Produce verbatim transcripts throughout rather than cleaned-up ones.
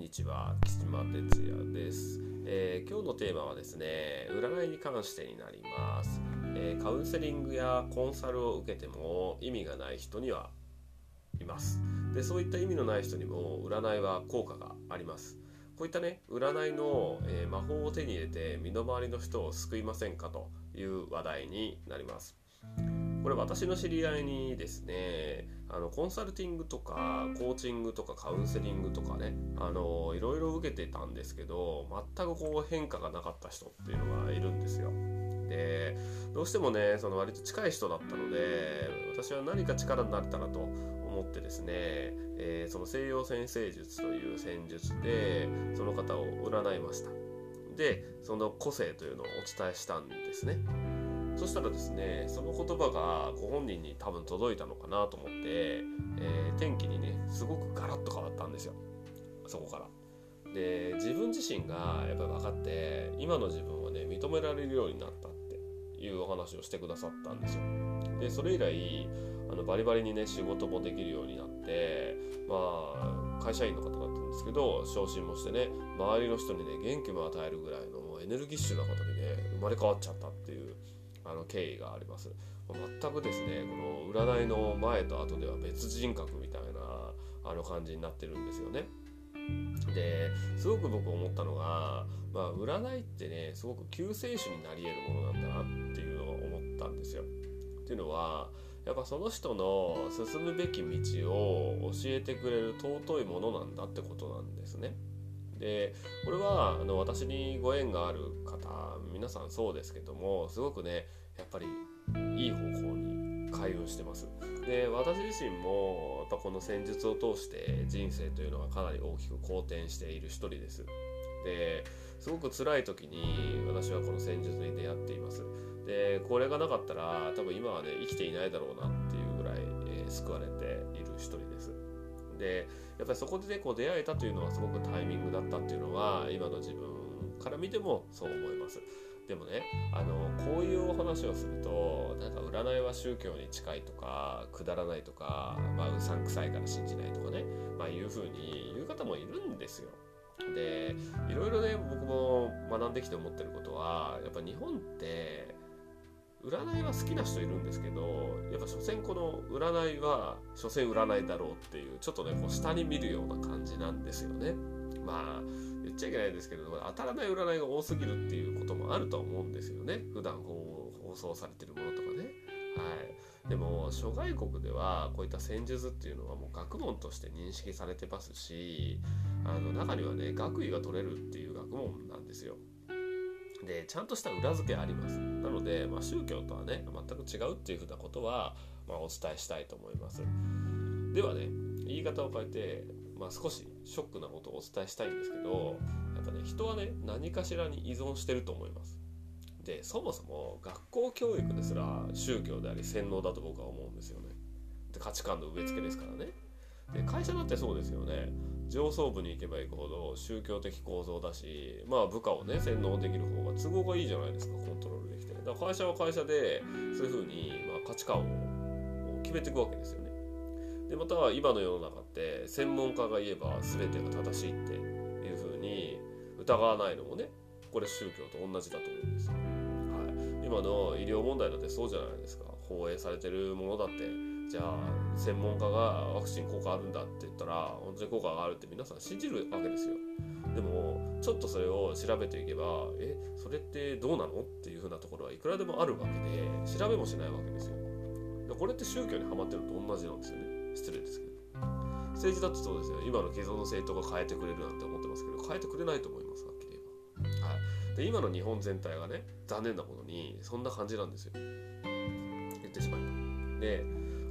んにちは、木島哲也です。えー、今日のテーマはですね、占いに関してになります。えー、カウンセリングやコンサルを受けても意味がない人にはいます。で、そういった意味のない人にも占いは効果があります。こういったね、占いの、えー、魔法を手に入れて身の回りの人を救いませんかという話題になります。これ、私の知り合いにですね、あのコンサルティングとかコーチングとかカウンセリングとかね、あのいろいろ受けてたんですけど、全くこう変化がなかった人っていうのがいるんですよ。で、どうしてもね、その割と近い人だったので、私は何か力になれたらと思ってですね、えー、その西洋占星術という占術でその方を占いました。で、その個性というのをお伝えしたんですね。そしたらですね、その言葉がご本人に多分届いたのかなと思って、えー、天気にね、すごくガラッと変わったんですよ、そこから。で、自分自身がやっぱり分かって、今の自分をね、認められるようになったっていうお話をしてくださったんですよ。で、それ以来あのバリバリにね、仕事もできるようになって、まあ会社員の方だったんですけど、昇進もしてね、周りの人にね、元気も与えるぐらいのもうエネルギッシュな方にね、生まれ変わっちゃったっていうあの経緯があります。全くですね、この占いの前と後では別人格みたいなあの感じになってるんですよね。ですごく僕思ったのが、まあ、占いってね、すごく救世主になり得るものなんだなっていうのを思ったんですよ。っていうのは、やっぱその人の進むべき道を教えてくれる尊いものなんだってことなんですね。で、これはあの私にご縁がある方、皆さんそうですけども、すごくね、やっぱりいい方向に開運してます。で、私自身もやっぱこの戦術を通して人生というのはかなり大きく好転している一人です。で、すごく辛い時に私はこの戦術に出会っています。で、これがなかったら多分今はね、生きていないだろうなっていうぐらい、えー、救われている一人です。で、やっぱりそこで、ね、こう出会えたというのはすごくタイミングだったっていうのは、今の自分から見てもそう思います。でもね、あのこういうお話をすると、なんか占いは宗教に近いとか、くだらないとか、まあ、うさんくさいから信じないとかね、まあ、いうふうに言う方もいるんですよ。で、いろいろね、僕も学んできて思ってることは、やっぱ日本って占いは好きな人いるんですけど、やっぱ所詮この占いは所詮占いだろうっていう、ちょっとね、こう下に見るような感じなんですよね。まあ言っちゃいけないですけど、当たらない占いが多すぎるっていうこともあると思うんですよね、普段こう放送されてるものとかね。はい、でも諸外国ではこういった占術っていうのはもう学問として認識されてますし、あの中にはね、学位が取れるっていう学問なんですよ。で、ちゃんとした裏付けあります。なので、まあ、宗教とはね、全く違うっていうふうなことは、まあ、お伝えしたいと思います。ではね、言い方を変えて、まあ、少しショックなことをお伝えしたいんですけど、やっぱね、人はね、何かしらに依存してると思います。で、そもそも学校教育ですら宗教であり洗脳だと僕は思うんですよね。で、価値観の植え付けですからね。で、会社だってそうですよね。上層部に行けば行くほど宗教的構造だし、まあ部下をね、洗脳できる方が都合がいいじゃないですか、コントロールできて。だから会社は会社でそういう風に、まあ、価値観を決めていくわけですよね。で、または今の世の中って専門家が言えば全てが正しいっていう風に疑わないのもね、これ宗教と同じだと思うんですよ。はい、今の医療問題だってそうじゃないですか。放映されてるものだって、じゃあ専門家がワクチン効果あるんだって言ったら本当に効果があるって皆さん信じるわけですよ。でもちょっとそれを調べていけば、え、それってどうなのっていうふうなところはいくらでもあるわけで、調べもしないわけですよ。これって宗教にはまってるのと同じなんですよね。失礼ですけど、政治だってそうですよ。今の既存の政党が変えてくれるなんて思ってますけど、変えてくれないと思います、はっきり言えば。はい、で、今の日本全体がね、残念なことにそんな感じなんですよ。言ってしまいます。で、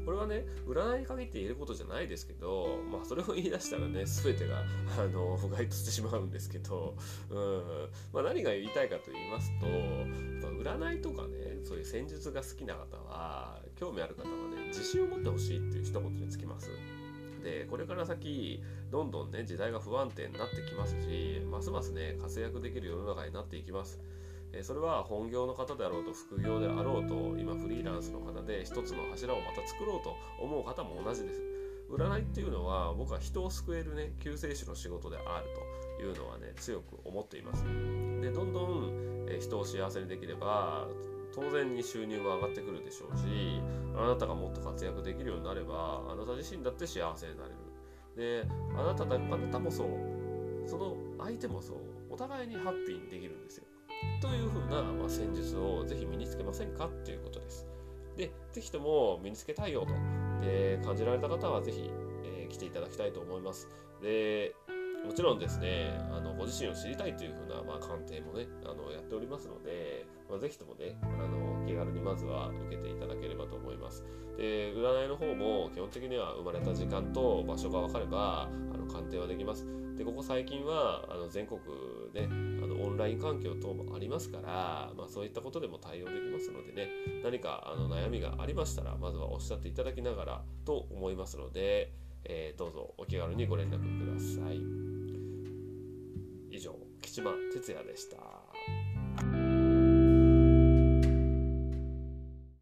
これはね、占いに限って言えることじゃないですけど、まあそれを言い出したらね、全てがあの不該としてしまうんですけど、うん、まあ、何が言いたいかと言いますと、占いとかね、そういう戦術が好きな方は、興味ある方はね、自信を持ってほしいっていう一言につきます。で、これから先どんどんね、時代が不安定になってきますし、ますますね、活躍できる世の中になっていきます。それは本業の方であろうと副業であろうと、今フリーランスの方で一つの柱をまた作ろうと思う方も同じです。占いっていうのは僕は人を救えるね救世主の仕事であるというのはね強く思っています。でどんどん人を幸せにできれば当然に収入は上がってくるでしょうし、あなたがもっと活躍できるようになればあなた自身だって幸せになれる。であなただあなたもそう、その相手もそう、お互いにハッピーにできるんですよというふうな、まあ、戦術をぜひ身につけませんかということです。でぜひとも身につけたいよとで感じられた方はぜひ、えー、来ていただきたいと思います。でもちろんですね、あのご自身を知りたいというふうな、まあ、鑑定もねあのやっておりますので、まあ、ぜひともねあの気軽にまずは受けていただければと思います。で占いの方も基本的には生まれた時間と場所が分かればあの鑑定はできます。でここ最近はあの全国ねあのオンライン環境等もありますから、まあ、そういったことでも対応できますのでね、何かあの悩みがありましたらまずはおっしゃっていただきながらと思いますので、えー、どうぞお気軽にご連絡ください。以上、吉間哲也でした。